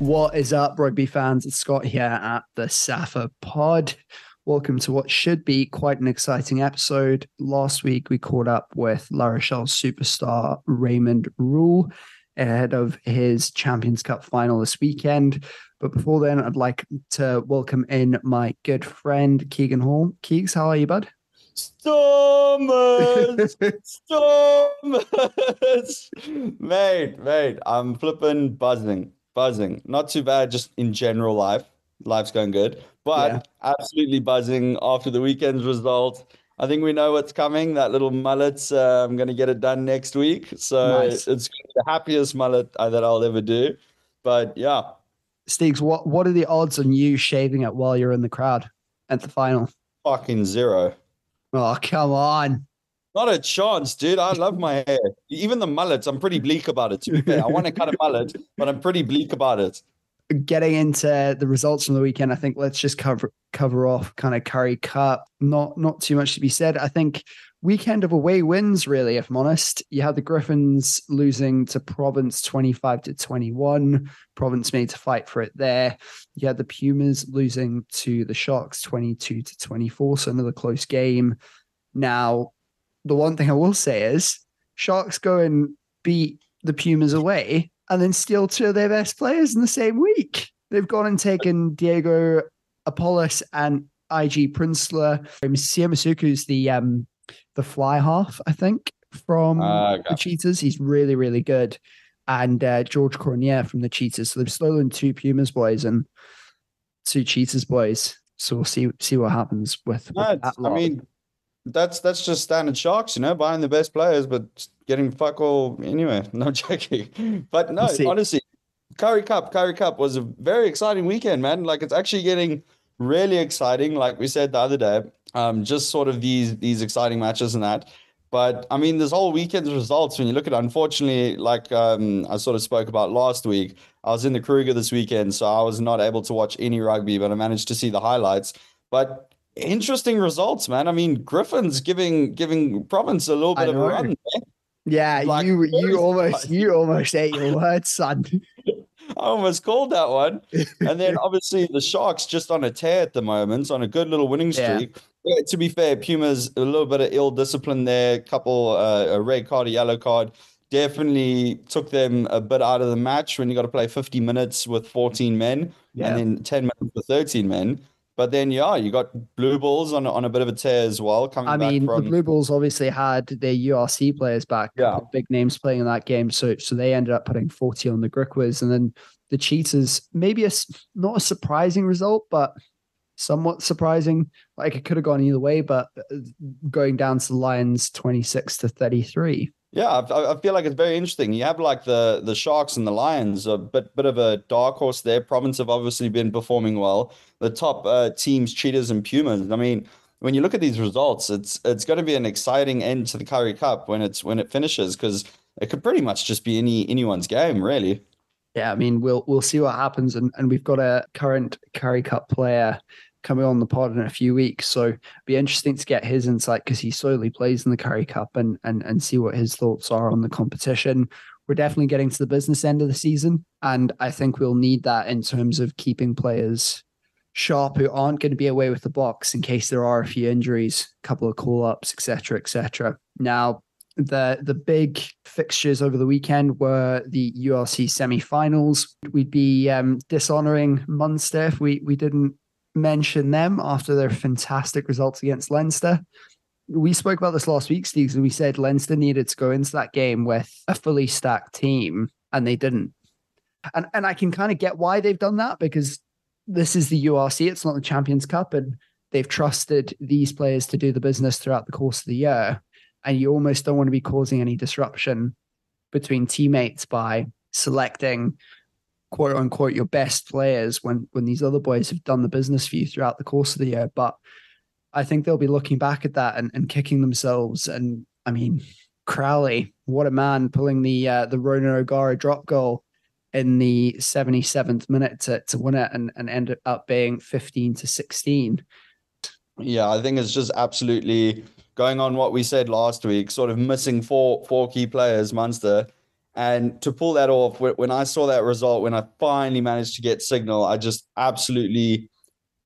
What is up, rugby fans? It's Scott here at the Saffa Pod. Welcome to what should be quite an exciting episode. Last week, we caught up with La Rochelle superstar Raymond Rhule ahead of his Champions Cup final this weekend. But before then, I'd like to welcome in my good friend, Keegan Hall. Keegs, how are you, bud? Stormers! Mate, I'm flipping buzzing. Not too bad, just in general life. Life's going good, but yeah, absolutely buzzing after the weekend's result. I think we know what's coming. That little mullet's, I'm going to get it done next week. So nice. It's the happiest mullet that I'll ever do. But yeah. Steegs, what are the odds on you shaving it while you're in the crowd at the final? Fucking zero. Oh, come on. Not a chance, dude. I love my hair. Even the mullets, I'm pretty bleak about it, to be fair. I want to cut a mullet, but I'm pretty bleak about it. Getting into the results from the weekend, I think let's just cover off kind of Currie Cup. Not too much to be said. I think weekend of away wins, really, if I'm honest. You had the Griffins losing to Province 25-21. Province made to fight for it there. You had the Pumas losing to the Sharks 22-24, so another close game. Now, the one thing I will say is Sharks go and beat the Pumas away and then steal two of their best players in the same week. They've gone and taken Diego Apollos and IG Prinsler. Siamasuku's the fly half, I think, from the Cheetahs. He's really, really good. And George Cornier from the Cheetahs. So they've stolen two Pumas boys and two Cheetahs boys. So we'll see what happens with that lot. I mean, that's just standard Sharks, you know, buying the best players, but getting fuck all anyway. No joking. But no, honestly, Currie Cup was a very exciting weekend, man. Like, it's actually getting really exciting. Like we said the other day, just sort of these exciting matches and that. But I mean, this whole weekend's results, when you look at it, unfortunately, like I sort of spoke about last week, I was in the Kruger this weekend, so I was not able to watch any rugby, but I managed to see the highlights. But interesting results, man. I mean, Griffin's giving Province a little bit of a run. Man. Yeah, like, you almost ate your words, son. I almost called that one. And then obviously the Sharks just on a tear at the moment, on a good little winning streak. Yeah. Yeah, to be fair, Pumas a little bit of ill discipline there. Couple a red card, a yellow card. Definitely took them a bit out of the match when you got to play 50 minutes with 14 men and then 10 minutes with 13 men. But then, yeah, you got Blue Bulls on a bit of a tear as well. Coming back from the Blue Bulls obviously had their URC players back, big names playing in that game. So they ended up putting 40 on the Griquas. And then the Cheetahs, maybe not a surprising result, but somewhat surprising. Like, it could have gone either way, but going down to the Lions 26-33. Yeah, I feel like it's very interesting. You have like the Sharks and the Lions, a bit of a dark horse there. Province have obviously been performing well. The top teams, Cheetahs and Pumas. I mean, when you look at these results, it's going to be an exciting end to the Currie Cup when it finishes, because it could pretty much just be anyone's game, really. Yeah, I mean, we'll see what happens, and we've got a current Currie Cup player coming on the pod in a few weeks, so it'd be interesting to get his insight, because he solely plays in the Currie Cup, and see what his thoughts are on the competition. We're definitely getting to the business end of the season, and I think we'll need that in terms of keeping players sharp who aren't going to be away with the box in case there are a few injuries, a couple of call-ups, etc. Now, the big fixtures over the weekend were the URC semi-finals. We'd be dishonouring Munster if we didn't mention them after their fantastic results against Leinster. We spoke about this last week, Steegs, and we said Leinster needed to go into that game with a fully stacked team, and they didn't. And I can kind of get why they've done that, because this is the URC, it's not the Champions Cup, and they've trusted these players to do the business throughout the course of the year, and you almost don't want to be causing any disruption between teammates by selecting quote unquote your best players when these other boys have done the business for you throughout the course of the year. But I think they'll be looking back at that and kicking themselves. And I mean, Crowley, what a man, pulling the Ronan O'Gara drop goal in the 77th minute to win it and end up being 15-16. Yeah, I think it's just absolutely going on what we said last week, sort of missing four key players, Munster, And to pull that off, when I saw that result, when I finally managed to get signal, I just absolutely,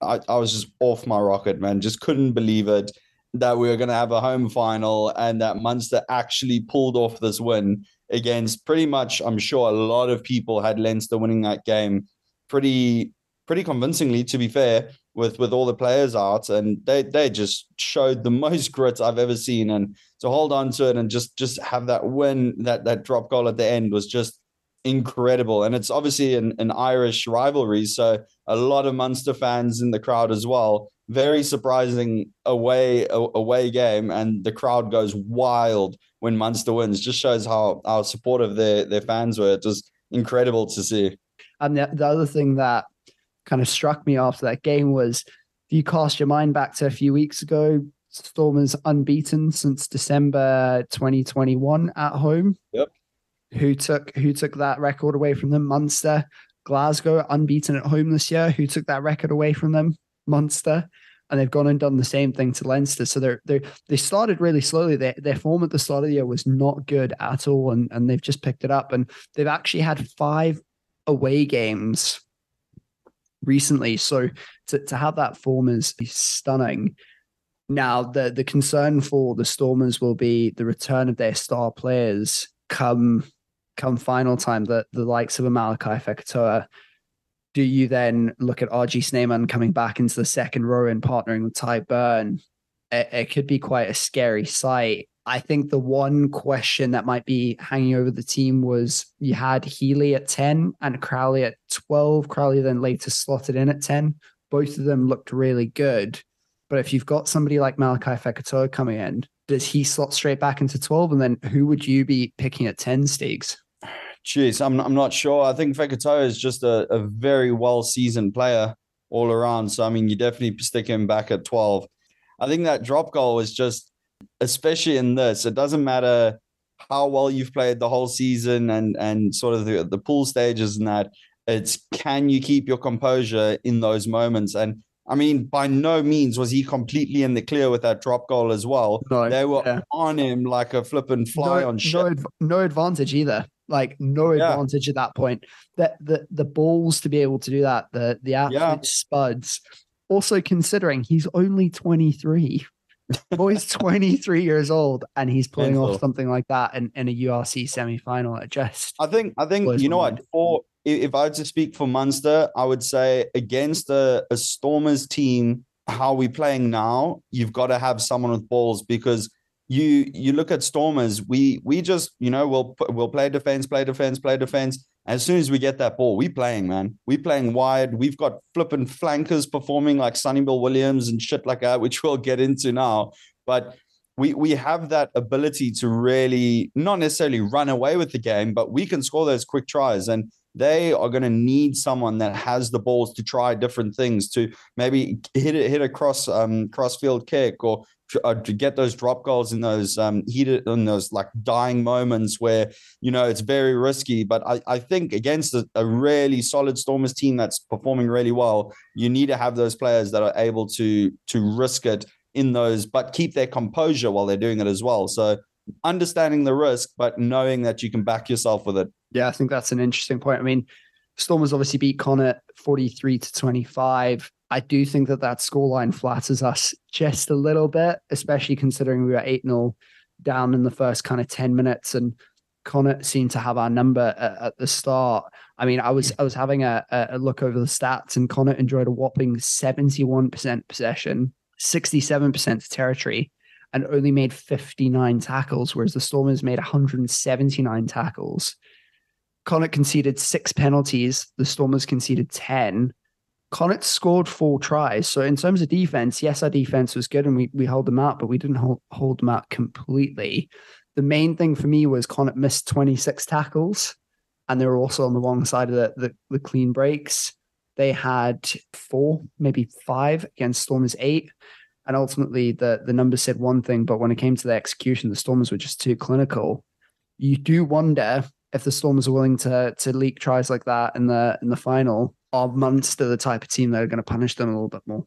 I was just off my rocket, man. Just couldn't believe it that we were going to have a home final and that Munster actually pulled off this win against pretty much, I'm sure a lot of people had Leinster winning that game pretty convincingly, to be fair, with all the players out. And they just showed the most grit I've ever seen. And to hold on to it and just have that win, that drop goal at the end was just incredible. And it's obviously an Irish rivalry, so a lot of Munster fans in the crowd as well. Very surprising away game, and the crowd goes wild when Munster wins. Just shows how supportive their fans were. It was incredible to see. And the other thing that kind of struck me after that game was, if you cast your mind back to a few weeks ago, Stormers unbeaten since December 2021 at home. Yep. Who took that record away from them? Munster. Glasgow unbeaten at home this year. Who took that record away from them? Munster. And they've gone and done the same thing to Leinster. So they started really slowly. Their form at the start of the year was not good at all, and they've just picked it up. And they've actually had 5 away games recently. So to have that form is stunning. Now, the concern for the Stormers will be the return of their star players come final time, the likes of Malachi Fekitoa. Do you then look at RG Sneyman coming back into the second row and partnering with Ty Byrne? It could be quite a scary sight. I think the one question that might be hanging over the team was you had Healy at 10 and Crowley at 12. Crowley then later slotted in at 10. Both of them looked really good. But if you've got somebody like Malachi Fekitoa coming in, does he slot straight back into 12? And then who would you be picking at 10, Steegs? Jeez, I'm not sure. I think Fekitoa is just a very well-seasoned player all around. So, I mean, you definitely stick him back at 12. I think that drop goal is just, especially in this, it doesn't matter how well you've played the whole season and sort of the pool stages and that. It's can you keep your composure in those moments? And, I mean, by no means was he completely in the clear with that drop goal as well. No, they were on him like a flippin' fly on shit. No advantage either. Like no advantage at that point. That the balls to be able to do that, the absolute spuds. Also considering he's only 23. The boy's 23 years old and he's pulling off something like that in a URC semi-final. I think you know what, or if I had to speak for Munster, I would say against a Stormers team, how we're playing now, you've got to have someone with balls, because You look at Stormers, we just, you know, we'll play defense. As soon as we get that ball, we're playing, man. We're playing wide. We've got flipping flankers performing like Sonny Bill Williams and shit like that, which we'll get into now. But we have that ability to really not necessarily run away with the game, but we can score those quick tries. And they are going to need someone that has the balls to try different things, to maybe hit a cross-field kick or to get those drop goals in those heated, in those like dying moments where, you know, it's very risky. But I think against a really solid Stormers team that's performing really well, you need to have those players that are able to risk it in those, but keep their composure while they're doing it as well. So understanding the risk, but knowing that you can back yourself with it. Yeah, I think that's an interesting point. I mean, Stormers obviously beat Connacht 43-25. I do think that scoreline flatters us just a little bit, especially considering we were 8-0 down in the first kind of 10 minutes and Connacht seemed to have our number at the start. I mean, I was having a look over the stats and Connacht enjoyed a whopping 71% possession, 67% territory, and only made 59 tackles, whereas the Stormers made 179 tackles. Connacht conceded 6 penalties. The Stormers conceded 10. Connacht scored 4 tries. So in terms of defense, yes, our defense was good and we held them out, but we didn't hold them out completely. The main thing for me was Connacht missed 26 tackles, and they were also on the wrong side of the clean breaks. They had 4, maybe 5 against Stormers 8. And ultimately the numbers said one thing, but when it came to the execution, the Stormers were just too clinical. You do wonder if the Stormers are willing to leak tries like that in the final, are Munster the type of team that are going to punish them a little bit more?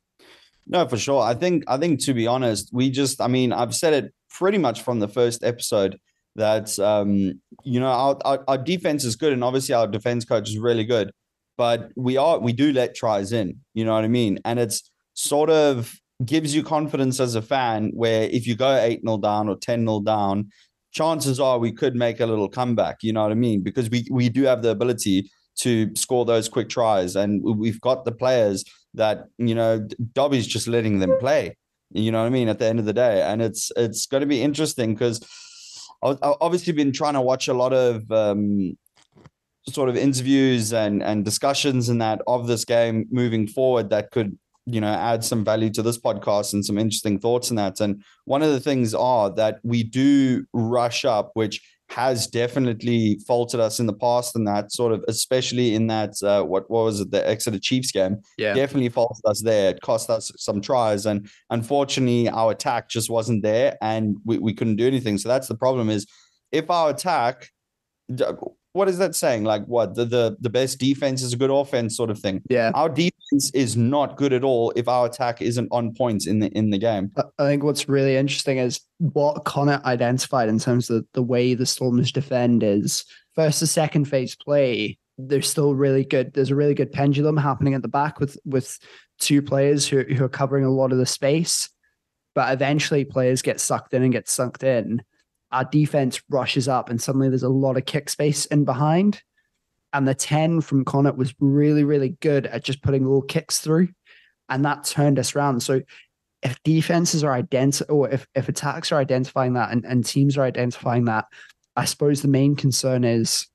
No, for sure. I think to be honest, I've said it pretty much from the first episode. that, you know, our defense is good, and obviously our defense coach is really good, but we do let tries in, you know what I mean? And it's sort of gives you confidence as a fan where if you go 8-0 down or 10-0 down, chances are we could make a little comeback, you know what I mean? Because we do have the ability to score those quick tries, and we've got the players that, you know, Dobby's just letting them play, you know what I mean, at the end of the day. And it's going to be interesting because I've obviously been trying to watch a lot of sort of interviews and discussions and that of this game moving forward that could, you know, add some value to this podcast and some interesting thoughts and that. And one of the things are that we do rush up, which has definitely faulted us in the past, and that sort of, especially in that, what was it, the Exeter Chiefs game, definitely faulted us there. It cost us some tries, and unfortunately our attack just wasn't there, and we couldn't do anything. So that's the problem, is if our attack, what is that saying? Like what, the best defense is a good offense sort of thing. Yeah. Our defense is not good at all if our attack isn't on points in the game. I think what's really interesting is what Connor identified in terms of the way the Stormers defend is first to second phase play. They're still really good. There's a really good pendulum happening at the back with two players who are covering a lot of the space, but eventually players get sucked in and get sucked in. Our defense rushes up and suddenly there's a lot of kick space in behind. And the 10 from Connacht was really, really good at just putting little kicks through. And that turned us around. So if defenses are if attacks are identifying that and teams are identifying that, I suppose the main concern is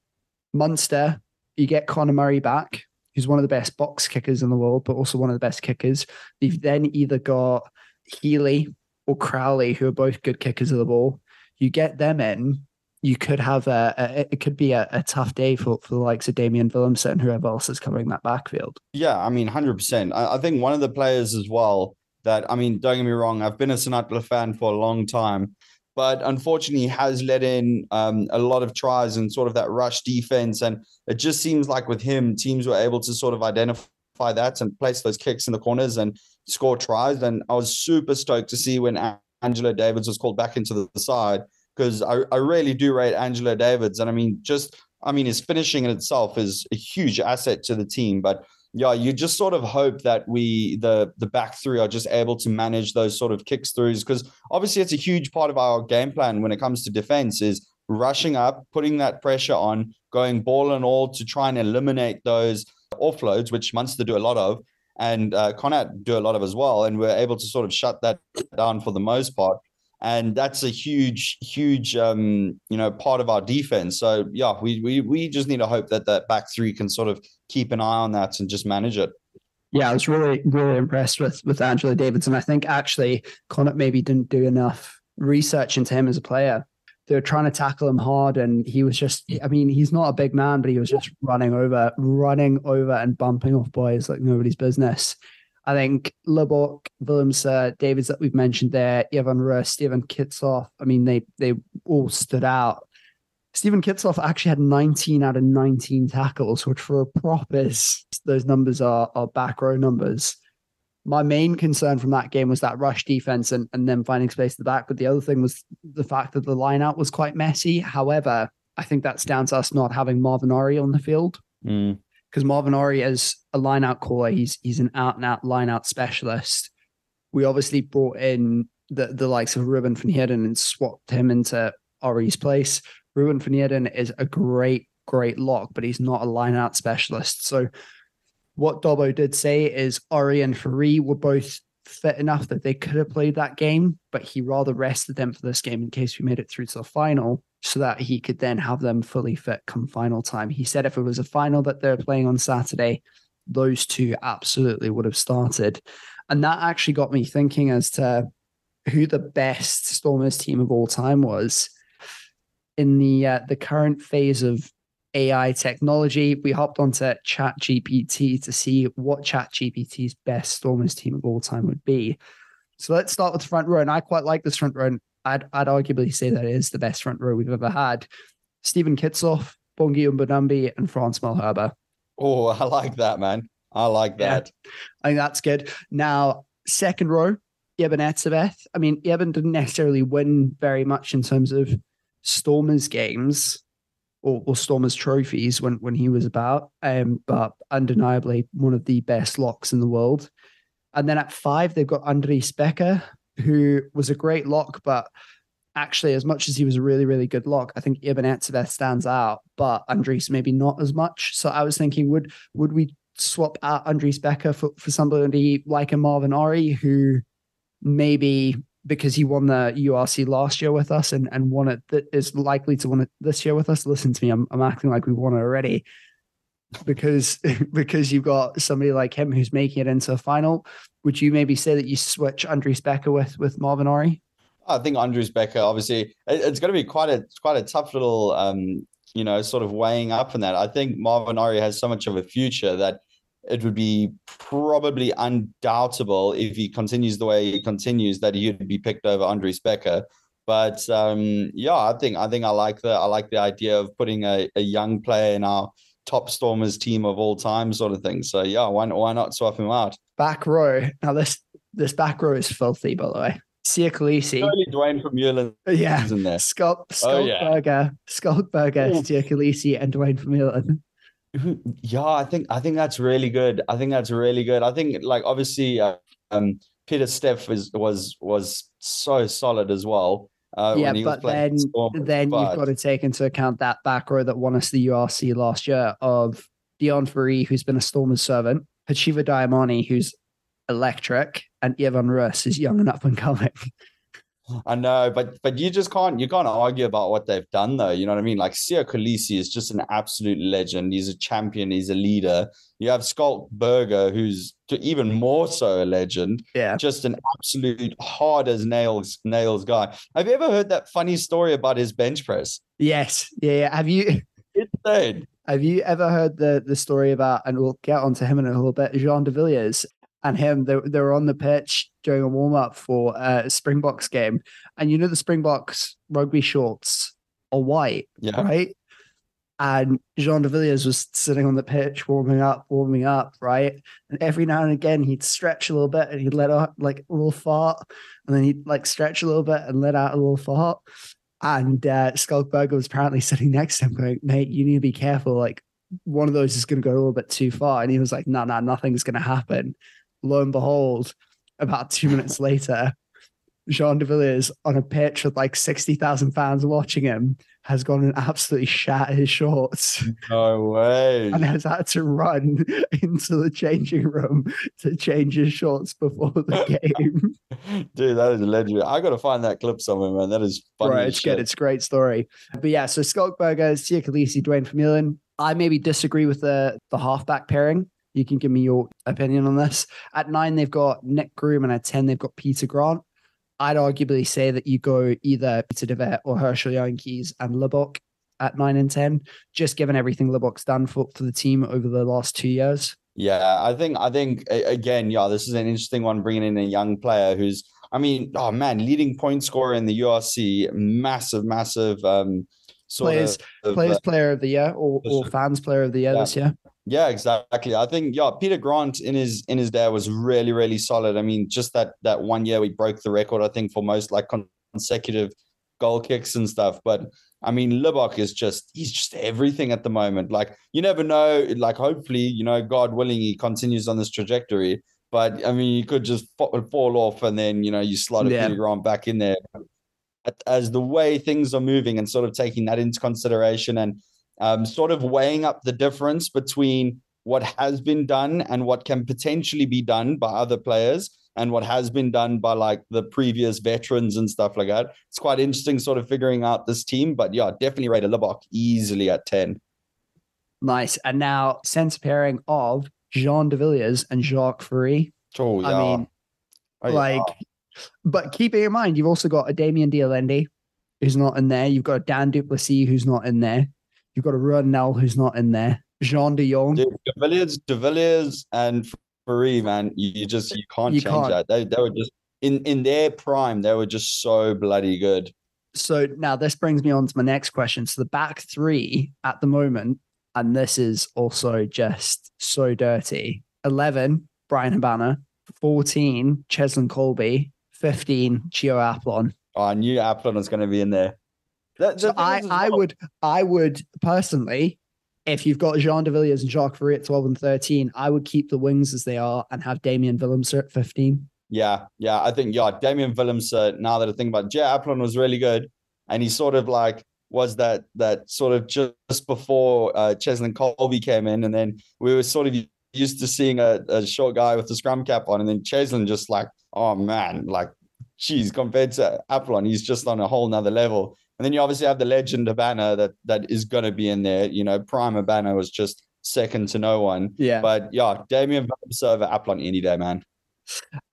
Munster. You get Conor Murray back, who's one of the best box kickers in the world, but also one of the best kickers. You've then either got Healy or Crowley, who are both good kickers of the ball. You get them in, you could have it could be a tough day for the likes of Damien Willemsen, whoever else is covering that backfield. Yeah, I mean, 100%. I think one of the players as well that, I mean, don't get me wrong, I've been a Sinatra fan for a long time, but unfortunately has let in a lot of tries and sort of that rush defense. And it just seems like with him, teams were able to sort of identify that and place those kicks in the corners and score tries. And I was super stoked to see when Angelo Davids was called back into the side, because I really do rate Angelo Davids. And I mean, his finishing in itself is a huge asset to the team. But yeah, you just sort of hope that the back three are just able to manage those sort of kicks throughs, because obviously it's a huge part of our game plan when it comes to defense is rushing up, putting that pressure on, going ball and all to try and eliminate those offloads, which Munster do a lot of. And Connacht do a lot of as well, and we're able to sort of shut that down for the most part. And that's a huge, huge, you know, part of our defense. So yeah, we just need to hope that back three can sort of keep an eye on that and just manage it. Yeah, I was really, really impressed with Angelo Davids, and I think actually Connacht maybe didn't do enough research into him as a player. They were trying to tackle him hard, and he was just, I mean, he's not a big man, but he was just running over and bumping off boys like nobody's business. I think Lubbock, Willemser, Davids that we've mentioned there, Ivan Russ, Stephen Kitsoff, I mean, they all stood out. Stephen Kitsoff actually had 19 out of 19 tackles, which for a prop is, those numbers are back row numbers. My main concern from that game was that rush defense and them finding space at the back. But the other thing was the fact that the lineout was quite messy. However, I think that's down to us not having Marvin Orie on the field, because Marvin Orie is a lineout caller. He's an out-and-out lineout specialist. We obviously brought in the likes of Ruben van Heerden and swapped him into Orie's place. Ruben van Heerden is a great, great lock, but he's not a lineout specialist. So what Dobbo did say is Orie and Faree were both fit enough that they could have played that game, but he rather rested them for this game in case we made it through to the final, so that he could then have them fully fit come final time. He said if it was a final that they're playing on Saturday, those two absolutely would have started. And that actually got me thinking as to who the best Stormers team of all time was. In the current phase of AI technology, we hopped onto ChatGPT to see what ChatGPT's best Stormers team of all time would be. So let's start with the front row, and I quite like this front row, and I'd arguably say that it is the best front row we've ever had. Stephen Kitsoff, Bongi Mbonambi, and Frans Malherbe. Oh, I like that, man. I like that. Yeah, I think that's good. Now, second row, Eben Etzebeth. I mean, Eben didn't necessarily win very much in terms of Stormers games or Stormers trophies when he was about, but undeniably one of the best locks in the world. And then at 5, they've got Andres Becker, who was a great lock, but actually, as much as he was a really, really good lock, I think Ivan Etzebeth stands out, but Andres maybe not as much. So I was thinking, would we swap out Andres Becker for somebody like a Marvin Orie, who maybe, because he won the URC last year with us and won it, that is likely to win it this year with us. Listen to me, I'm acting like we won it already, because you've got somebody like him who's making it into a final. Would you maybe say that you switch Andres Becker with Marvin Orie? I think Andres Becker, obviously, it's going to be quite a tough little, sort of weighing up in that. I think Marvin Orie has so much of a future that it would be probably undoubtable if he continues the way he continues that he'd be picked over Andres Becker. But I think I like the idea of putting a young player in our top Stormers team of all time, sort of thing. So yeah, why not swap him out? Back row. Now this back row is filthy, by the way. Sia Khaleesi. Only Dwayne Vermeulen is in there. Schalk Burger, yeah. Sia Khaleesi and Dwayne Vermeulen. Yeah, I think that's really good. I think, like, obviously Peter Steff was so solid as well. Yeah, but then you've got to take into account that back row that won us the URC last year of Dion Faree, who's been a Stormers servant, Hachiva Diamani, who's electric, and Ivan Russ is young and up and coming. I know, but you can't argue about what they've done, though. You know what I mean? Like, Sia Khaleesi is just an absolute legend. He's a champion. He's a leader. You have Schalk Burger, who's even more so a legend. Yeah, just an absolute hard as nails guy. Have you ever heard that funny story about his bench press? Yes. Yeah. Have you? Insane. Have you ever heard the story about? And we'll get onto him in a little bit. Jean de Villiers. And him, they were on the pitch during a warm-up for a Springboks game. And you know the Springboks rugby shorts are white, right? And Jean de Villiers was sitting on the pitch, warming up, right? And every now and again, he'd stretch a little bit and he'd let out like a little fart. And then he'd like stretch a little bit and let out a little fart. And Schalk Burger was apparently sitting next to him going, mate, you need to be careful. Like, one of those is going to go a little bit too far. And he was like, no, nothing's going to happen. Lo and behold, about 2 minutes later, Jean de Villiers, on a pitch with like 60,000 fans watching him, has gone and absolutely shat his shorts. No way. And has had to run into the changing room to change his shorts before the game. Dude, that is legendary. I got to find that clip somewhere, man. That is funny. Right, it's shit. Good. It's a great story. But yeah, so Schalk Burger, Sia Khaleesi, Dwayne Vermeulen. I maybe disagree with the halfback pairing. You can give me your opinion on this. At 9, they've got Nick Groom, and at 10, they've got Peter Grant. I'd arguably say that you go either Peter de Vet or Herschel Yankees and Libok at 9 and 10, just given everything Libok's done for the team over the last 2 years. Yeah, I think again, yeah, this is an interesting one, bringing in a young player who's, leading point scorer in the URC, massive, player of the year or fans player of the year this year. Yeah, exactly. I think, Peter Grant in his day was really, really solid. I mean, just that 1 year we broke the record, I think, for most like consecutive goal kicks and stuff. But I mean, Libok is he's just everything at the moment. Like, you never know, like, hopefully, God willing, he continues on this trajectory. But I mean, you could just fall off and then, you slot Peter Grant back in there. As the way things are moving and sort of taking that into consideration and sort of weighing up the difference between what has been done and what can potentially be done by other players and what has been done by like the previous veterans and stuff like that. It's quite interesting sort of figuring out this team, but definitely rate a Libok easily at 10. Nice. And now center pairing of Jean de Villiers and Jacques Faree. Oh, yeah. I mean, but keeping in mind, you've also got a Damien D'Alende who's not in there. You've got a Dan Duplessis who's not in there. You've got a Ruan Nell who's not in there. Jean de Jong. De Villiers and Faree, man, you can't change that. They were just, in their prime, they were just so bloody good. So now this brings me on to my next question. So the back three at the moment, and this is also just so dirty. 11, Brian Habana. 14, Cheslin Kolbe. 15, Gio Aplon. Oh, I knew Aplon was going to be in there. I would personally, if you've got Jean de Villiers and Jacques Ferry at 12 and 13, I would keep the wings as they are and have Damien Willemser at 15. Yeah. I think Damien Willemser, now that I think about it, Jay Applin was really good. And he sort of like was that sort of just before Cheslin Kolbe came in. And then we were sort of used to seeing a short guy with the scrum cap on. And then Cheslin just like, oh man, like, geez, compared to Applin, he's just on a whole nother level. And then you obviously have the legend of Banner that is going to be in there. You know, prime Banner was just second to no one. Yeah. But yeah, Damien Willemser over Applin any day, man.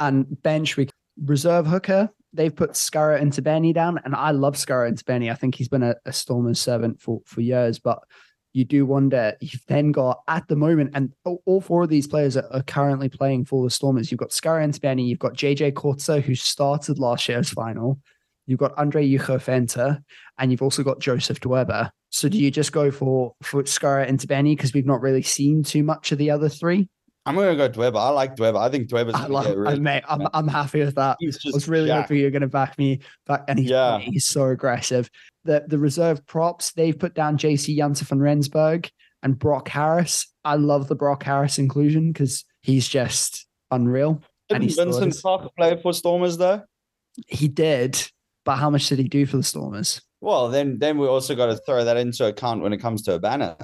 And bench, we reserve hooker. They've put Scarra into Bernie down, and I love Scarra into Bernie. I think he's been a Stormers servant for years, but you do wonder, you've then got at the moment, and all four of these players are currently playing for the Stormers. You've got Scarra into Bernie, you've got JJ Cortzo, who started last year's final. You've got Andre Juchofenta, and you've also got Joseph Dweber. So do you just go for Scarra into Benny because we've not really seen too much of the other three? I'm going to go Dweber. I like Dweber. I think Dweber's going to get really... Mate, I'm happy with that. I was really hoping you were going to back me. And he's so aggressive. The reserve props, they've put down JC Janssen van Rensburg and Brock Harris. I love the Brock Harris inclusion because he's just unreal. Didn't Vincent Koch play for Stormers though? He did. But how much did he do for the Stormers? Well, then we also got to throw that into account when it comes to a banner,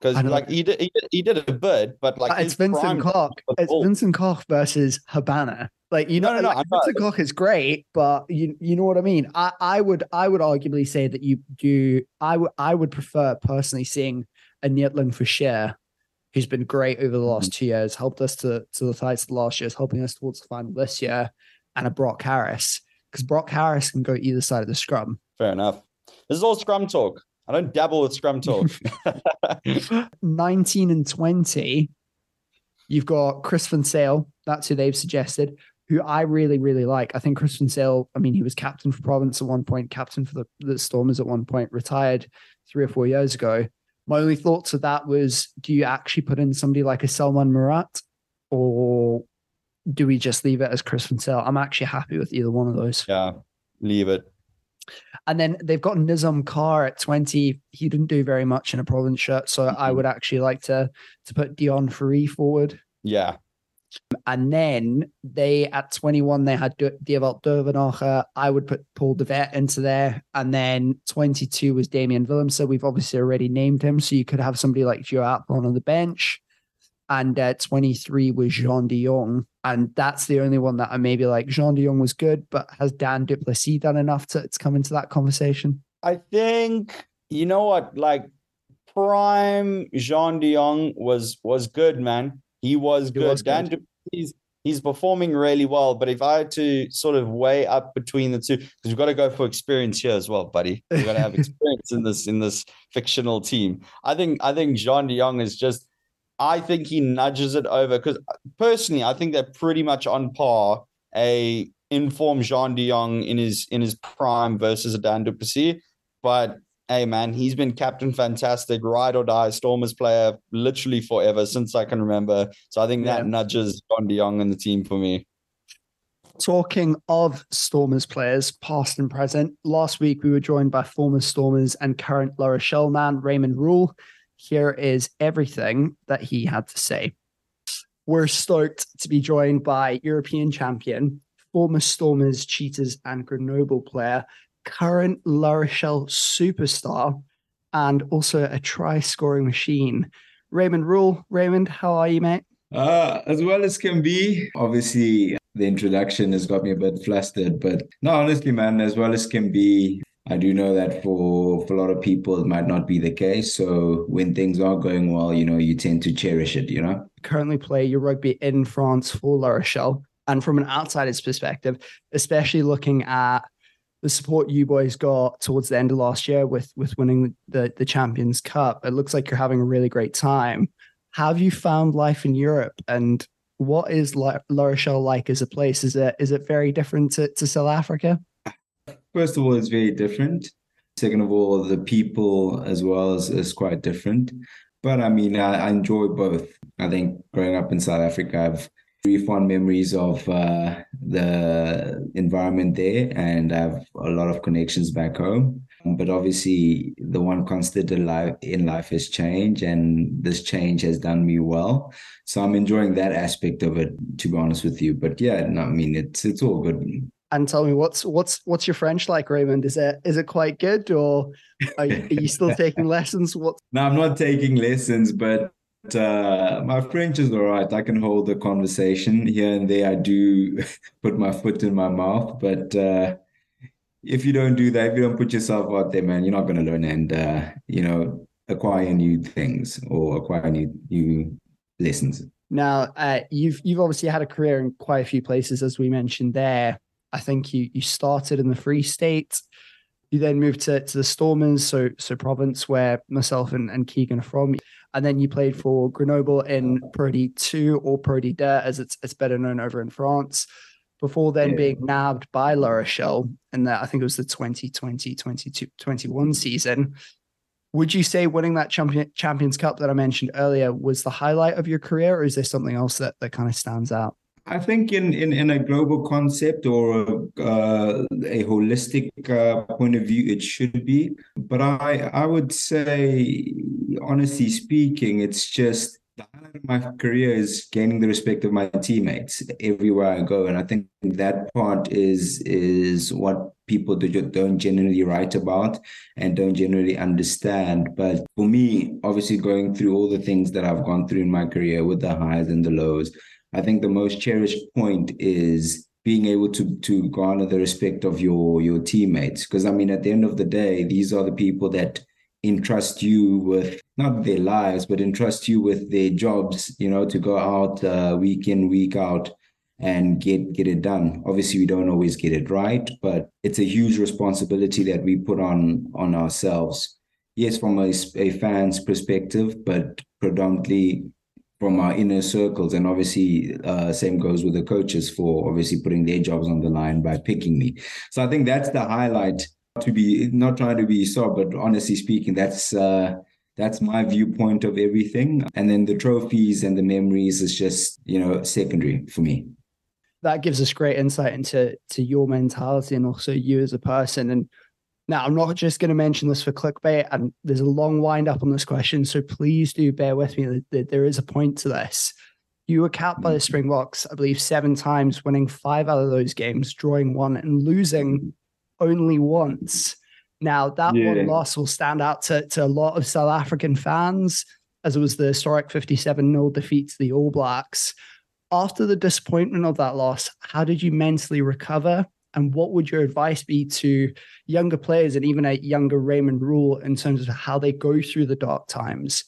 because like he did a bit, but like it's Vincent Koch. It's Vincent Koch versus Habana. Like Vincent Koch is great, but you know what I mean. I would arguably say that you do. I would prefer personally seeing a Nietling for Share, who's been great over the last 2 years, helped us to the title last year, is helping us towards the final this year, and a Brock Harris. Because Brock Harris can go either side of the scrum. Fair enough. This is all scrum talk. I don't dabble with scrum talk. 19 and 20, you've got Chris Van Sale. That's who they've suggested, who I really, really like. I think Chris Van Sale, I mean, he was captain for Province at one point, captain for the Stormers at one point, retired 3 or 4 years ago. My only thoughts of that was, do you actually put in somebody like a Salman Murat or... do we just leave it as Chris Van Sale? I'm actually happy with either one of those. Yeah, leave it. And then they've got Nizam Carr at 20. He didn't do very much in a Province shirt, so I would actually like to put Dion Ferry forward. Yeah. And then they, at 21, they had Diewald Durvanacher. I would put Paul de Vet into there. And then 22 was Damien Willemser. We've obviously already named him, so you could have somebody like Joe Applin on the bench. And 23 was Jean de Jong. And that's the only one that I maybe like. Jean de Jong was good, but has Dan Duplessis done enough to come into that conversation? I think, you know what, like prime Jean de Jong was good, man. He was good. Dan Duplessis, he's performing really well. But if I had to sort of weigh up between the two, because we've got to go for experience here as well, buddy. We've got to have experience in this fictional team. I think Jean de Jong is just... I think he nudges it over because personally, I think they're pretty much on par. A informed Jean de Jong in his prime versus a Dan Duplessis. But hey, man, he's been captain fantastic, ride or die Stormers player literally forever since I can remember. So I think that nudges Jean de Jong in the team for me. Talking of Stormers players, past and present, last week we were joined by former Stormers and current La Rochelle man, Raymond Rhule. Here is everything that he had to say. We're stoked to be joined by European champion, former Stormers, Cheetahs and Grenoble player, current La Rochelle superstar, and also a try-scoring machine. Raymond Rhule. Raymond, how are you, mate? As well as can be. Obviously, the introduction has got me a bit flustered, but no, honestly, man, as well as can be. I do know that for a lot of people, it might not be the case. So when things are going well, you know, you tend to cherish it, you know? Currently play your rugby in France for La Rochelle. And from an outsider's perspective, especially looking at the support you boys got towards the end of last year with winning the Champions Cup, it looks like you're having a really great time. How have you found life in Europe? And what is La Rochelle like as a place? Is it very different to South Africa? First of all, it's very different. Second of all, the people as well is quite different. But I mean, I enjoy both. I think growing up in South Africa, I have very fond memories of the environment there, and I have a lot of connections back home. But obviously, the one constant in life is change, and this change has done me well. So I'm enjoying that aspect of it, to be honest with you. But yeah, no, I mean, it's all good. And tell me, what's your French like, Raymond? Is it quite good, or are you still taking lessons? No, I'm not taking lessons, but my French is all right. I can hold the conversation here and there. I do put my foot in my mouth, but if you don't do that, if you don't put yourself out there, man, you're not going to learn and, acquire new things or acquire new lessons. Now, you've obviously had a career in quite a few places, as we mentioned there. I think you started in the Free State. You then moved to the Stormers, so Province, where myself and Keegan are from. And then you played for Grenoble in Pro D2, or Pro D2, as it's better known over in France, before then being nabbed by La Rochelle. And I think it was the 2020-21 season. Would you say winning that Champions Cup that I mentioned earlier was the highlight of your career, or is there something else that kind of stands out? I think in a global concept or a holistic point of view, it should be. But I would say, honestly speaking, it's just the highlight of my career is gaining the respect of my teammates everywhere I go. And I think that part is what people don't generally write about and don't generally understand. But for me, obviously going through all the things that I've gone through in my career with the highs and the lows, I think the most cherished point is being able to garner the respect of your teammates. Because, I mean, at the end of the day, these are the people that entrust you with not their lives, but entrust you with their jobs, to go out week in, week out and get it done. Obviously, we don't always get it right, but it's a huge responsibility that we put on ourselves. Yes, from a fan's perspective, but predominantly from our inner circles. And obviously same goes with the coaches for obviously putting their jobs on the line by picking me. So I think that's the highlight, to be not trying to be soft, but honestly speaking, that's my viewpoint of everything. And then the trophies and the memories is just, secondary for me. That gives us great insight into your mentality and also you as a person. And now, I'm not just going to mention this for clickbait, and there's a long wind up on this question, so please do bear with me. There is a point to this. You were capped by the Springboks, I believe, 7 times, winning 5 out of those games, drawing 1 and losing only once. Now, that one loss will stand out to a lot of South African fans, as it was the historic 57-0 defeat to the All Blacks. After the disappointment of that loss, how did you mentally recover? And what would your advice be to younger players and even a younger Raymond Rhule in terms of how they go through the dark times?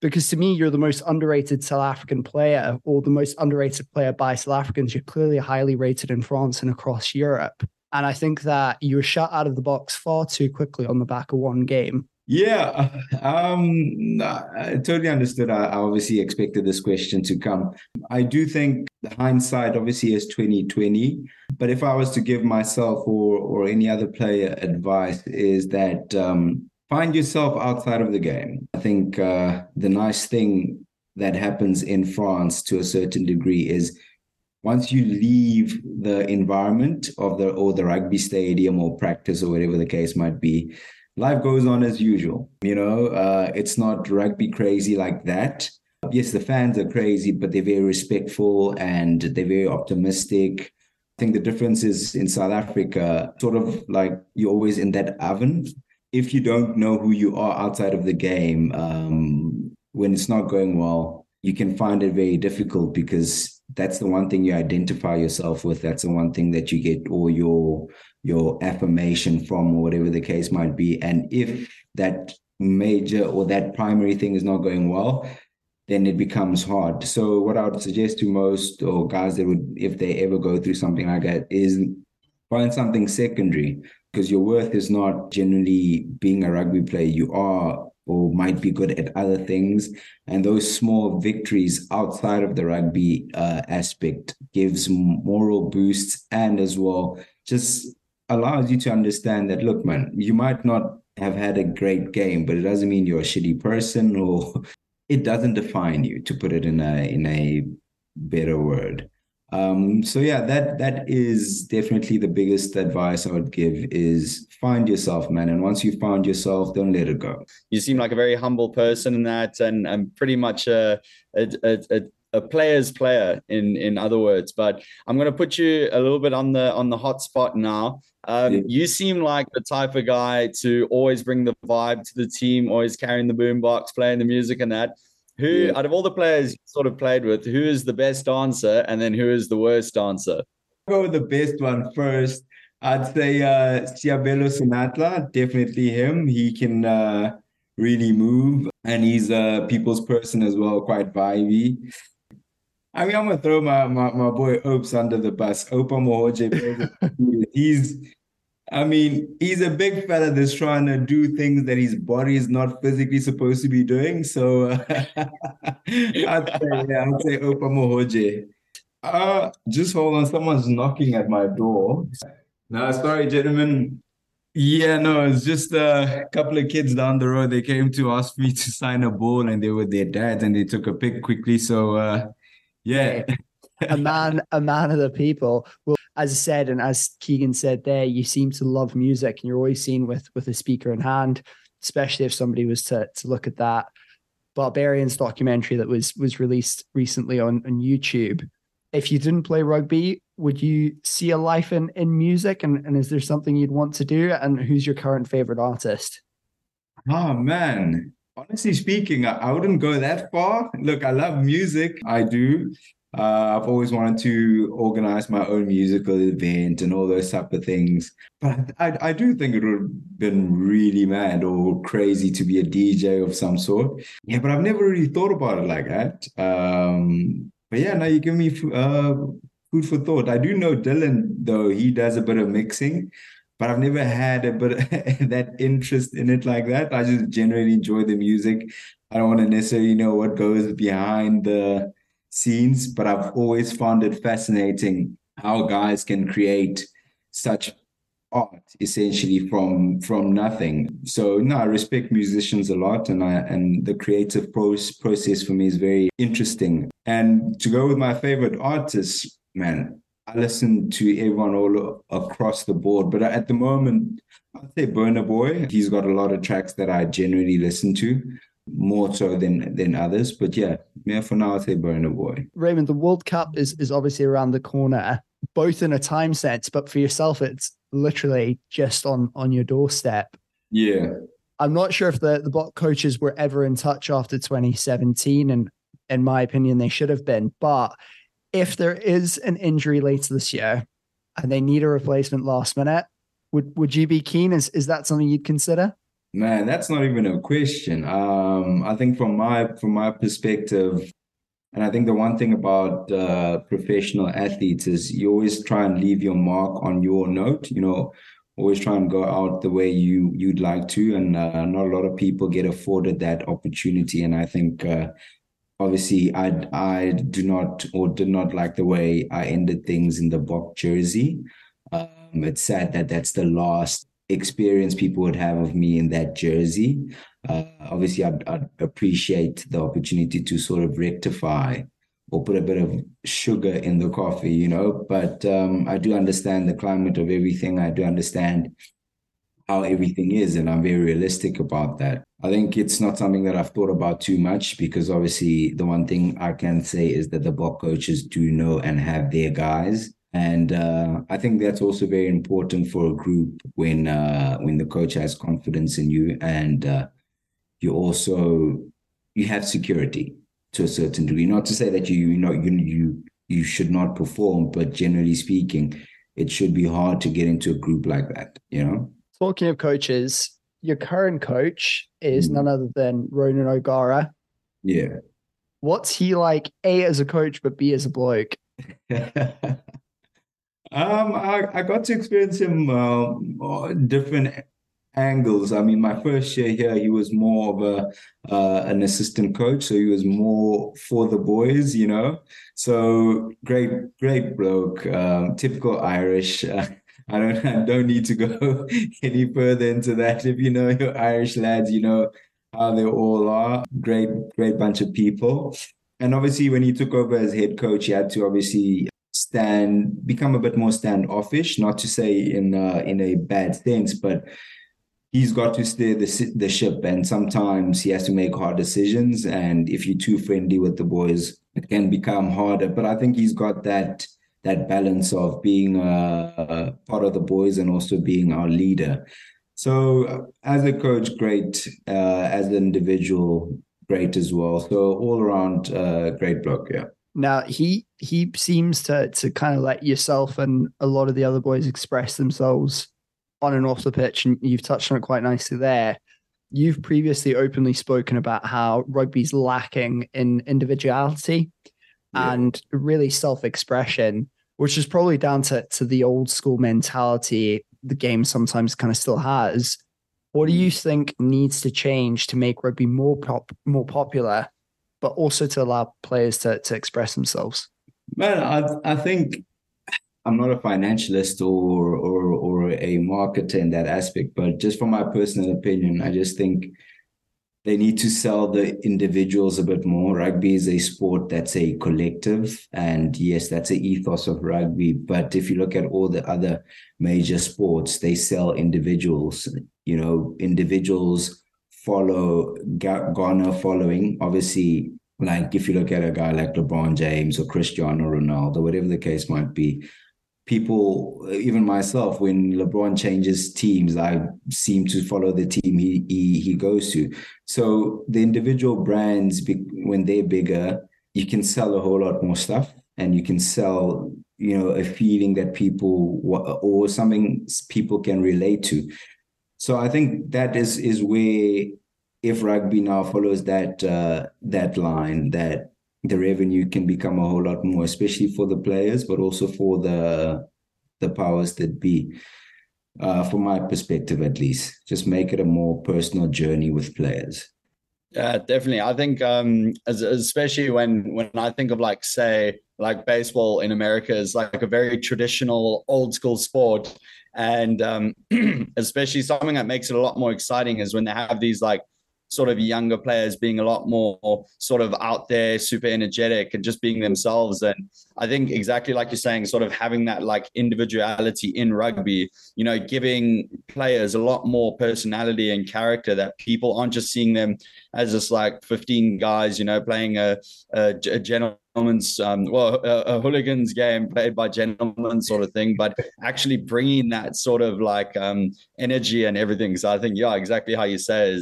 Because to me, you're the most underrated South African player, or the most underrated player by South Africans. You're clearly highly rated in France and across Europe. And I think that you were shut out of the box far too quickly on the back of one game. Yeah, I totally understood. I obviously expected this question to come. I do think hindsight obviously is 20/20, but if I was to give myself or any other player advice, is that find yourself outside of the game. I think the nice thing that happens in France to a certain degree is once you leave the environment of the rugby stadium or practice or whatever the case might be, life goes on as usual. It's not rugby crazy like that. Yes, the fans are crazy, but they're very respectful and they're very optimistic. I think the difference is in South Africa, sort of like you're always in that oven. If you don't know who you are outside of the game, when it's not going well, you can find it very difficult, because that's the one thing you identify yourself with. That's the one thing that you get all your affirmation from, or whatever the case might be. And if that major or that primary thing is not going well, then it becomes hard. So what I would suggest to most or guys that would, if they ever go through something like that, is find something secondary, because your worth is not generally being a rugby player. You are or might be good at other things. And those small victories outside of the rugby aspect gives moral boosts, and as well, just allows you to understand that, look, man, you might not have had a great game, but it doesn't mean you're a shitty person, or it doesn't define you, to put it in a better word. So yeah, that is definitely the biggest advice I would give is find yourself, man. And once you found yourself, don't let it go. You seem like a very humble person in that, and pretty much a player's player in other words, but I'm going to put you a little bit on the hot spot now. You seem like the type of guy to always bring the vibe to the team, always carrying the boombox, playing the music and that. Who out of all the players you sort of played with, who is the best dancer and then who is the worst dancer? I'll go with the best one first. I'd say Siabelo Sinatla, definitely him. He can really move, and he's a people's person as well, quite vibey. I mean, I'm going to throw my boy Opes under the bus. Opa Mohoje. He's a big fella that's trying to do things that his body is not physically supposed to be doing. So I'd say Opa Mohoje. Just hold on. Someone's knocking at my door. No, sorry, gentlemen. Yeah, no, it's just a couple of kids down the road. They came to ask me to sign a ball, and they were their dads, and they took a pic quickly. So, a man of the people. Well, as I said, and as Keegan said there, you seem to love music, and you're always seen with a speaker in hand, especially if somebody was to look at that Barbarians documentary that was released recently on YouTube. If you didn't play rugby, would you see a life in music? And is there something you'd want to do? And who's your current favorite artist? Oh, man. Honestly speaking, I wouldn't go that far. Look, I love music. I do. I've always wanted to organize my own musical event and all those type of things. But I do think it would have been really mad or crazy to be a DJ of some sort. Yeah, but I've never really thought about it like that. But yeah, now you give me food for thought. I do know Dylan, though. He does a bit of mixing, but I've never had a bit of that interest in it like that. I just generally enjoy the music. I don't want to necessarily know what goes behind the scenes, but I've always found it fascinating how guys can create such art essentially from nothing. So no, I respect musicians a lot, and the creative process for me is very interesting. And to go with my favorite artists, man, I listen to everyone all across the board, but at the moment I'd say Burna Boy. He's got a lot of tracks that I generally listen to more so than others, but yeah, for now I'd say Burna Boy. Raymond, the World Cup is obviously around the corner, both in a time sense, but for yourself it's literally just on your doorstep. Yeah. I'm not sure if the block coaches were ever in touch after 2017, and in my opinion they should have been, but if there is an injury later this year and they need a replacement last minute, would you be keen? Is that something you'd consider? Man, that's not even a question. I think from my perspective, and I think the one thing about professional athletes is you always try and leave your mark on your note, you know, always try and go out the way you'd like to. And not a lot of people get afforded that opportunity. And I think obviously I do not or did not like the way I ended things in the Bok jersey. It's sad that that's the last experience people would have of me in that jersey. Obviously, I'd appreciate the opportunity to sort of rectify or put a bit of sugar in the coffee, you know, but I do understand the climate of everything. I do understand how everything is, and I'm very realistic about that. I think it's not something that I've thought about too much, because obviously the one thing I can say is that the Bok coaches do know and have their guys. And I think that's also very important for a group when the coach has confidence in you, and you have security to a certain degree. Not to say that you should not perform, but generally speaking, it should be hard to get into a group like that. You know. Talking of coaches, your current coach is none other than Ronan O'Gara. Yeah. What's he like? A, as a coach, but B, as a bloke. I got to experience him different angles. I mean, my first year here, he was more of an assistant coach, so he was more for the boys, you know. So great bloke, typical Irish. I don't need to go any further into that. If you know your Irish lads, you know how they all are. Great bunch of people. And obviously, when he took over as head coach, he had to obviously become a bit more standoffish, not to say in a bad sense, but he's got to steer the ship, and sometimes he has to make hard decisions. And if you're too friendly with the boys, it can become harder. But I think he's got that balance of being a part of the boys and also being our leader. So as a coach, great. As an individual, great as well. So all around, great bloke, yeah. Now, he seems to kind of let yourself and a lot of the other boys express themselves on and off the pitch, and you've touched on it quite nicely there. You've previously openly spoken about how rugby's lacking in individuality and really self-expression, which is probably down to the old school mentality the game sometimes kind of still has. What do you think needs to change to make rugby more popular, but also to allow players to express themselves? Well, I think I'm not a financialist or a marketer in that aspect, but just from my personal opinion, I just think they need to sell the individuals a bit more. Rugby is a sport that's a collective, and yes, that's an ethos of rugby. But if you look at all the other major sports, they sell individuals. You know, individuals garner a following. Obviously, like if you look at a guy like LeBron James or Cristiano Ronaldo, whatever the case might be, people, even myself, when LeBron changes teams, I seem to follow the team he goes to. So the individual brands, when they're bigger, you can sell a whole lot more stuff, and you can sell, you know, a feeling that people or something people can relate to. So I think that is where, if rugby now follows that line, that the revenue can become a whole lot more, especially for the players, but also for the powers that be, from my perspective at least. Just make it a more personal journey with players. Yeah, definitely. I think especially when I think of like baseball in America is like a very traditional old school sport. And especially something that makes it a lot more exciting is when they have these like sort of younger players being a lot more sort of out there, super energetic and just being themselves. And I think exactly like you're saying, sort of having that like individuality in rugby, you know, giving players a lot more personality and character, that people aren't just seeing them as just like 15 guys, you know, playing a gentleman's, a hooligans game played by gentlemen sort of thing, but actually bringing that sort of like energy and everything. So I think, yeah, exactly how you say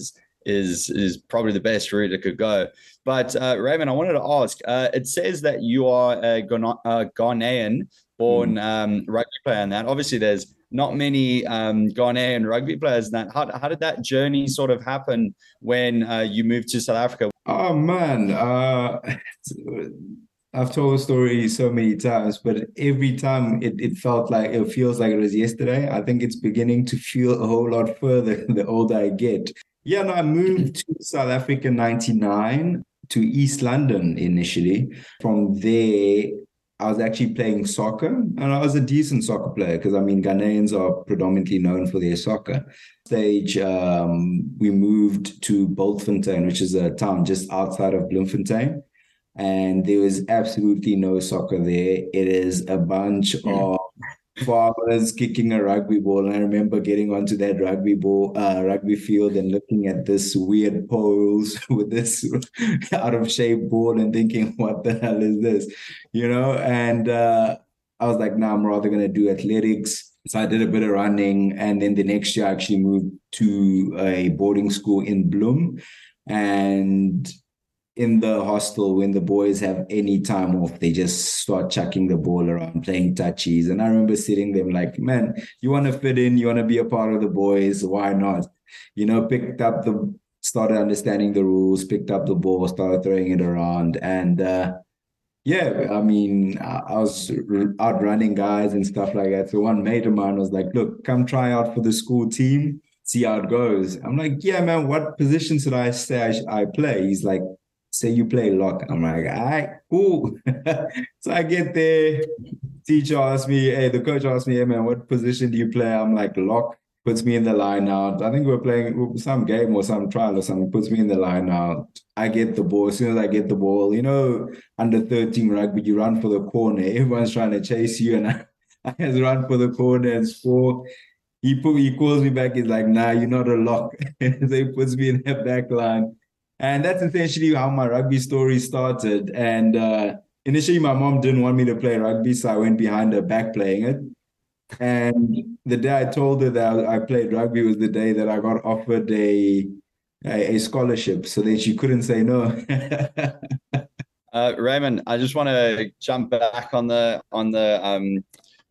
is probably the best route it could go. But Raymond, I wanted to ask, it says that you are a Ghanaian-born rugby player, and that obviously there's not many Ghanaian rugby players in that. How did that journey sort of happen when you moved to South Africa? Oh, man. I've told the story so many times, but every time it feels like it was yesterday. I think it's beginning to feel a whole lot further the older I get. Yeah, no, I moved to South Africa in 1999 to East London initially. From there, I was actually playing soccer, and I was a decent soccer player because, I mean, Ghanaians are predominantly known for their soccer. Stage, we moved to Bultfontein, which is a town just outside of Bloemfontein, and there was absolutely no soccer there. It is a bunch of farmers kicking a rugby ball, and I remember getting onto that rugby field and looking at this weird poles with this out of shape ball and thinking, what the hell is this, you know? And I was like, I'm rather going to do athletics. So I did a bit of running, and then the next year I actually moved to a boarding school in Bloem, and in the hostel, when the boys have any time off, they just start chucking the ball around, playing touchies. And I remember sitting there like, man, you want to fit in, you want to be a part of the boys, why not? You know, started understanding the rules, picked up the ball, started throwing it around. And I was out running guys and stuff like that. So one mate of mine was like, look, come try out for the school team, see how it goes. I'm like, yeah, man, what position should I say I play? He's like, say you play lock. I'm like, all right, cool. So I get there, the coach asked me, hey man, what position do you play? I'm like, lock. puts me in the line out. I think we're playing some game or some trial or something, puts me in the line out. I get the ball. As soon as I get the ball, you know, under 13 rugby, you run for the corner. Everyone's trying to chase you, and I just run for the corner and score. He calls me back. He's like, nah, you're not a lock. So he puts me in that back line. And that's essentially how my rugby story started. And initially, my mom didn't want me to play rugby, so I went behind her back playing it. And the day I told her that I played rugby was the day that I got offered a scholarship, so that she couldn't say no. Raymond, I just want to jump back on the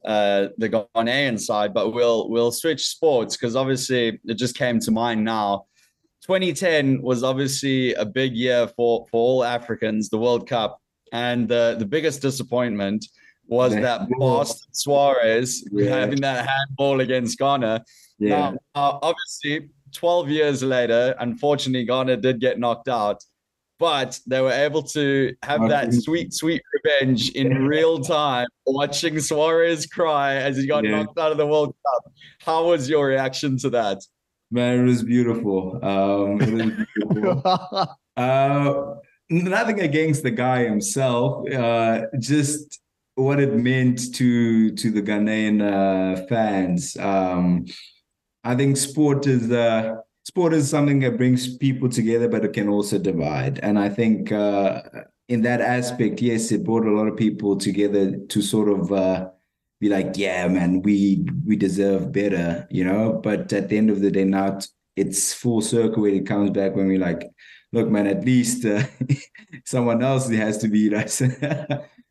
Ghanaian side, but we'll switch sports because obviously it just came to mind now. 2010 was obviously a big year for all Africans, the World Cup, and the biggest disappointment was that bastard Suarez having that handball against Ghana. Yeah. Now, obviously, 12 years later, unfortunately, Ghana did get knocked out, but they were able to have that sweet, sweet revenge in real time, watching Suarez cry as he got knocked out of the World Cup. How was your reaction to that? Man, it was beautiful. Nothing against the guy himself, just what it meant to the Ghanaian fans. I think sport is something that brings people together, but it can also divide. And I think in that aspect, yes, it brought a lot of people together to sort of be like, yeah, man, we deserve better, you know? But at the end of the day, now it's full circle when it comes back when we're like, look, man, at least someone else has to beat us.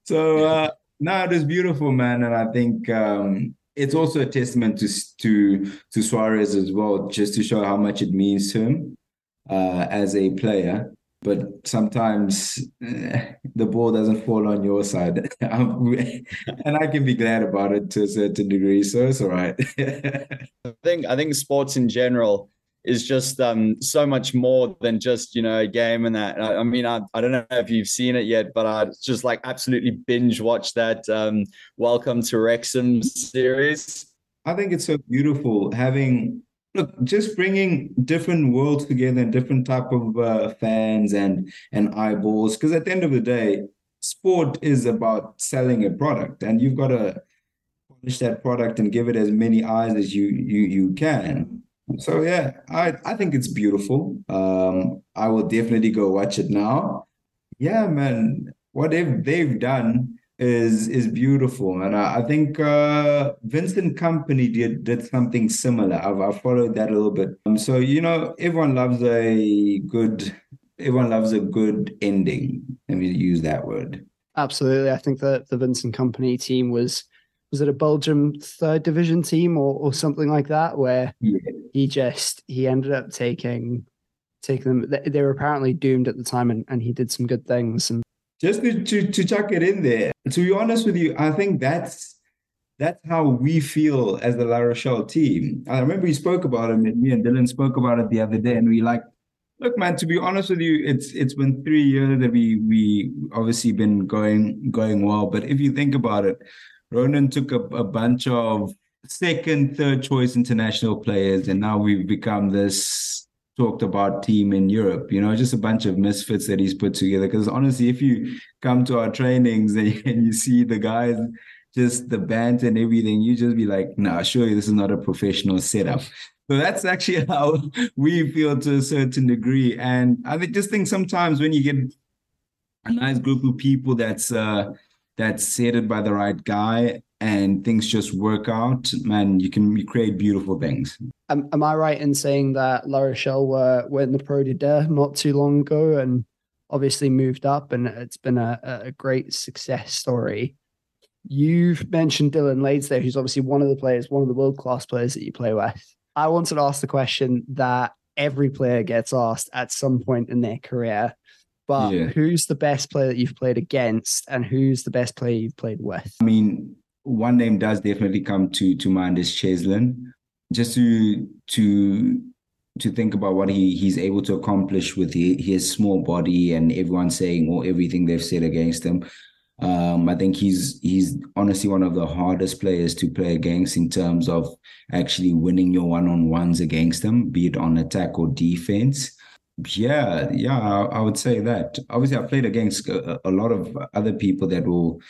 So, it was beautiful, man. And I think it's also a testament to Suarez as well, just to show how much it means to him as a player. But sometimes the ball doesn't fall on your side. And I can be glad about it to a certain degree. So it's all right. I think sports in general is just so much more than just, you know, a game and that. I mean, I don't know if you've seen it yet, but I just like absolutely binge watch that Welcome to Wrexham series. I think it's so beautiful just bringing different worlds together and different type of fans and eyeballs. Because at the end of the day, sport is about selling a product, and you've got to polish that product and give it as many eyes as you can. So, yeah, I think it's beautiful. I will definitely go watch it now. Yeah, man, what they've done is beautiful. And I think Vincent Company did something similar. I've followed that a little bit. So, you know, everyone loves a good ending. Let me use that word. Absolutely. I think that the Vincent Company team was it a Belgium third division team or something like that, where he ended up taking them. They were apparently doomed at the time, and he did some good things. And just to chuck it in there, to be honest with you, I think that's how we feel as the La Rochelle team. I remember we spoke about it, and me and Dylan spoke about it the other day, and we like, look, man, to be honest with you, it's been 3 years that we obviously been going well, but if you think about it, Ronan took a bunch of second, third choice international players, and now we've become this talked about team in Europe. You know, just a bunch of misfits that he's put together. Because honestly, if you come to our trainings and you see the guys, just the banter and everything, you just be like, nah, surely this is not a professional setup. So that's actually how we feel to a certain degree. And I just think sometimes when you get a nice group of people that's headed by the right guy and things just work out, man, you create beautiful things. Am I right in saying that La Rochelle were in the Pro de Deux not too long ago and obviously moved up, and it's been a great success story? You've mentioned Dylan Lades there, who's obviously one of the world-class players that you play with. I wanted to ask the question that every player gets asked at some point in their career, but who's the best player that you've played against and who's the best player you've played with? I mean, one name does definitely come to mind is Cheslin. Just to think about what he's able to accomplish with his small body, and everyone saying everything they've said against him. I think he's honestly one of the hardest players to play against in terms of actually winning your one-on-ones against them, be it on attack or defense. Yeah, I would say that. Obviously, I've played against a lot of other people that will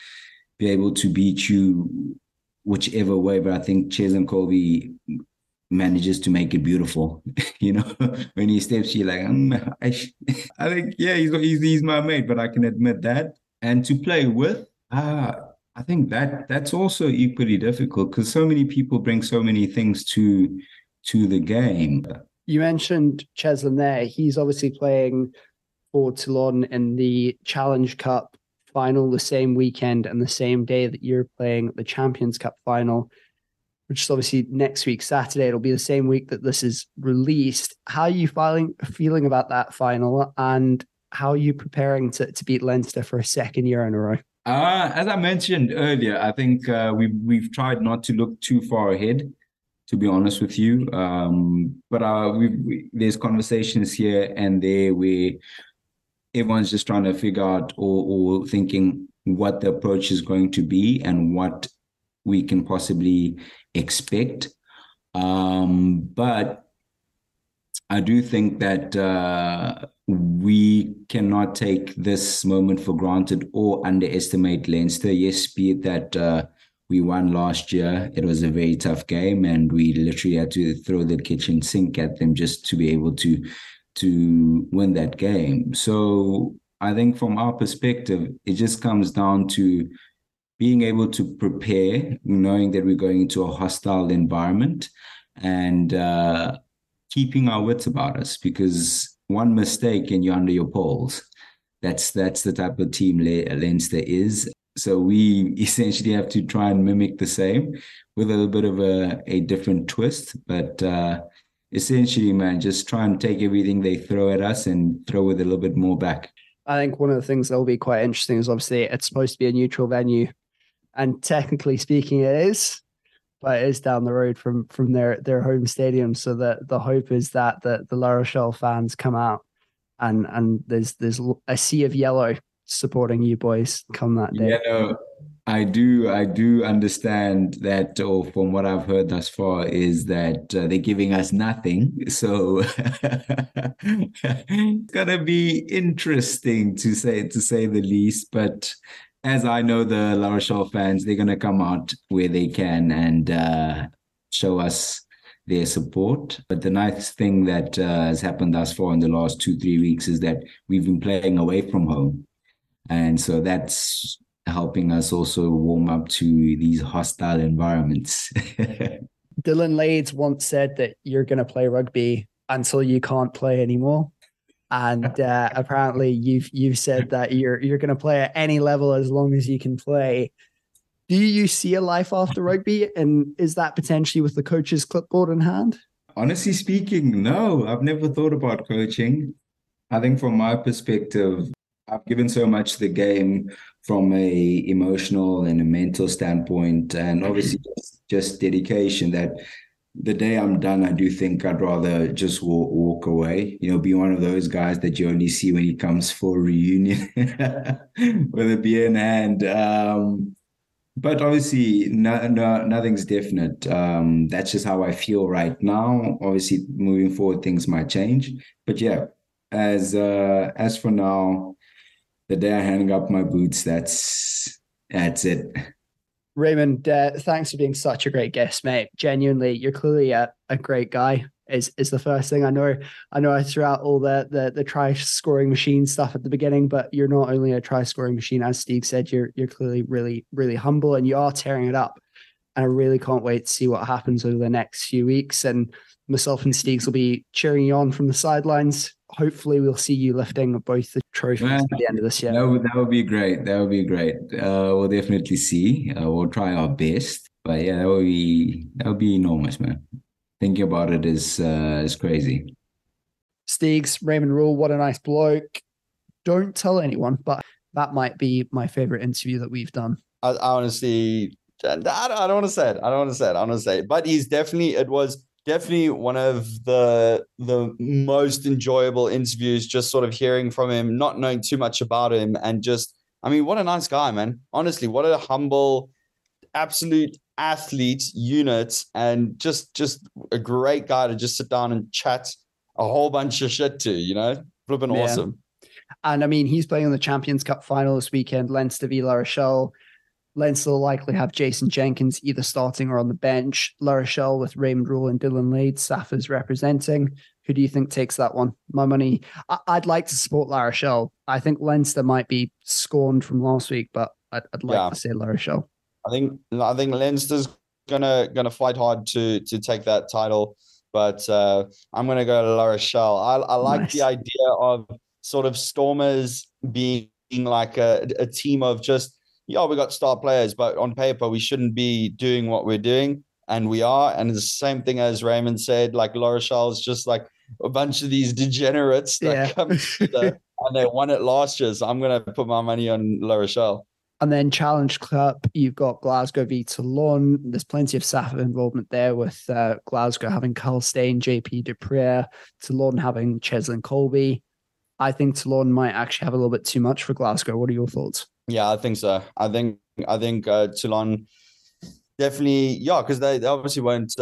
be able to beat you whichever way, but I think Cheslin Kolbe manages to make it beautiful. You know, when he steps, you're like, I think, yeah, he's my mate, but I can admit that. And to play with, I think that's also equally difficult because so many people bring so many things to the game. You mentioned Cheslin there. He's obviously playing for Toulon in the Challenge Cup final the same weekend and the same day that you're playing the Champions Cup final, which is obviously next week, Saturday. It'll be the same week that this is released. How are you feeling about that final, and how are you preparing to beat Leinster for a second year in a row? As I mentioned earlier, I think we've tried not to look too far ahead, to be honest with you. But there's conversations here and there where everyone's just trying to figure out or thinking what the approach is going to be and what we can possibly expect. But I do think that we cannot take this moment for granted or underestimate Leinster. Yes, be it that we won last year. It was a very tough game, and we literally had to throw the kitchen sink at them just to be able to win that game. So I think from our perspective, it just comes down to being able to prepare, knowing that we're going into a hostile environment, and keeping our wits about us, because one mistake and you're under your poles. That's the type of team Leinster is. So we essentially have to try and mimic the same with a little bit of a different twist. But essentially, man, just try and take everything they throw at us and throw it a little bit more back. I think one of the things that will be quite interesting is obviously it's supposed to be a neutral venue. And technically speaking, it is. But it is down the road from their home stadium. So the hope is that the La Rochelle fans come out and there's a sea of yellow supporting you boys come that day. I do understand that, or from what I've heard thus far, is that they're giving us nothing. So it's gonna be interesting to say the least. But as I know, the La Rochelle fans, they're gonna come out where they can and show us their support. But the nice thing that has happened thus far in the last 2-3 weeks is that we've been playing away from home. And so that's helping us also warm up to these hostile environments. Dylan Lades once said that you're going to play rugby until you can't play anymore. And apparently you've said that you're going to play at any level as long as you can play. Do you see a life after rugby? And is that potentially with the coach's clipboard in hand? Honestly speaking, no. I've never thought about coaching. I think from my perspective, I've given so much to the game from a emotional and a mental standpoint, and obviously just dedication, that the day I'm done, I do think I'd rather just walk away, you know, be one of those guys that you only see when he comes for a reunion with a beer in hand. But obviously, no, nothing's definite. That's just how I feel right now. Obviously, moving forward, things might change. But yeah, as for now, the day I hang up my boots, that's it. Raymond, thanks for being such a great guest, mate. Genuinely, you're clearly a great guy is the first thing. I know I threw out all the try-scoring machine stuff at the beginning, but you're not only a try-scoring machine, as Steve said, you're clearly really, really humble, and you are tearing it up. And I really can't wait to see what happens over the next few weeks. And myself and Steegs will be cheering you on from the sidelines. Hopefully, we'll see you lifting both the trophies at the end of this year. That would be great. That would be great. We'll definitely see. We'll try our best. But yeah, that would be enormous, man. Thinking about it is crazy. Steegs, Raymond Rhule, what a nice bloke. Don't tell anyone, but that might be my favorite interview that we've done. I honestly, I don't want to say it. But it was definitely one of the most enjoyable interviews, just sort of hearing from him, not knowing too much about him, and just I mean, what a nice guy, man. Honestly, what a humble, absolute athlete unit, and just a great guy to just sit down and chat a whole bunch of shit to, you know? Flipping awesome. And I mean, he's playing in the Champions Cup final this weekend, Leinster v La Rochelle. Leinster will likely have Jason Jenkins either starting or on the bench. La Rochelle with Raymond Rhule and Dylan Lade, Saffers representing. Who do you think takes that one? My money. I'd like to support La Rochelle. I think Leinster might be scorned from last week, but I'd like to say La Rochelle. I think Leinster's gonna fight hard to take that title, but I'm gonna go to La Rochelle. I like the idea of sort of Stormers being like a team of just, we got star players, but on paper we shouldn't be doing what we're doing, and we are. And it's the same thing as Raymond said, like La Rochelle's just like a bunch of these degenerates that come together, and they won it last year. So I'm gonna put my money on La Rochelle. And then Challenge Cup, you've got Glasgow v Toulon. There's plenty of Safa involvement there, with Glasgow having Carl Steyn, JP Dupré, Toulon having Cheslin Kolbe. I think Toulon might actually have a little bit too much for Glasgow. What are your thoughts? Yeah, I think so. I think Toulon definitely, because they obviously weren't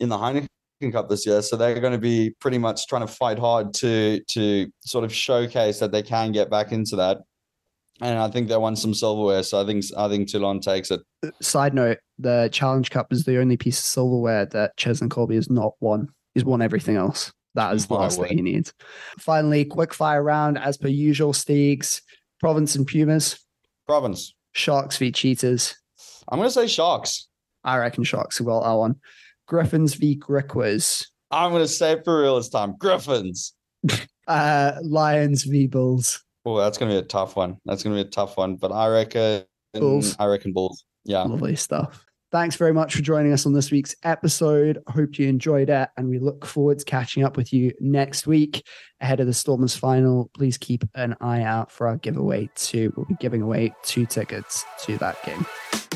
in the Heineken Cup this year, so they're going to be pretty much trying to fight hard to sort of showcase that they can get back into that. And I think they won some silverware, so I think Toulon takes it. Side note, the Challenge Cup is the only piece of silverware that Cheslin Kolbe has not won. He's won everything else. That is the last thing he needs. Finally, quick fire round, as per usual, Steegs. Province and Pumas. Province. Sharks v Cheetahs. I'm going to say Sharks. I reckon Sharks as well, that one. Griffins v Griquas. I'm going to say for real this time, Griffins. Lions v Bulls. Oh, that's going to be a tough one. But I reckon Bulls. Yeah. Lovely stuff. Thanks very much for joining us on this week's episode. I hope you enjoyed it, and we look forward to catching up with you next week ahead of the Stormers final. Please keep an eye out for our giveaway too. We'll be giving away 2 tickets to that game.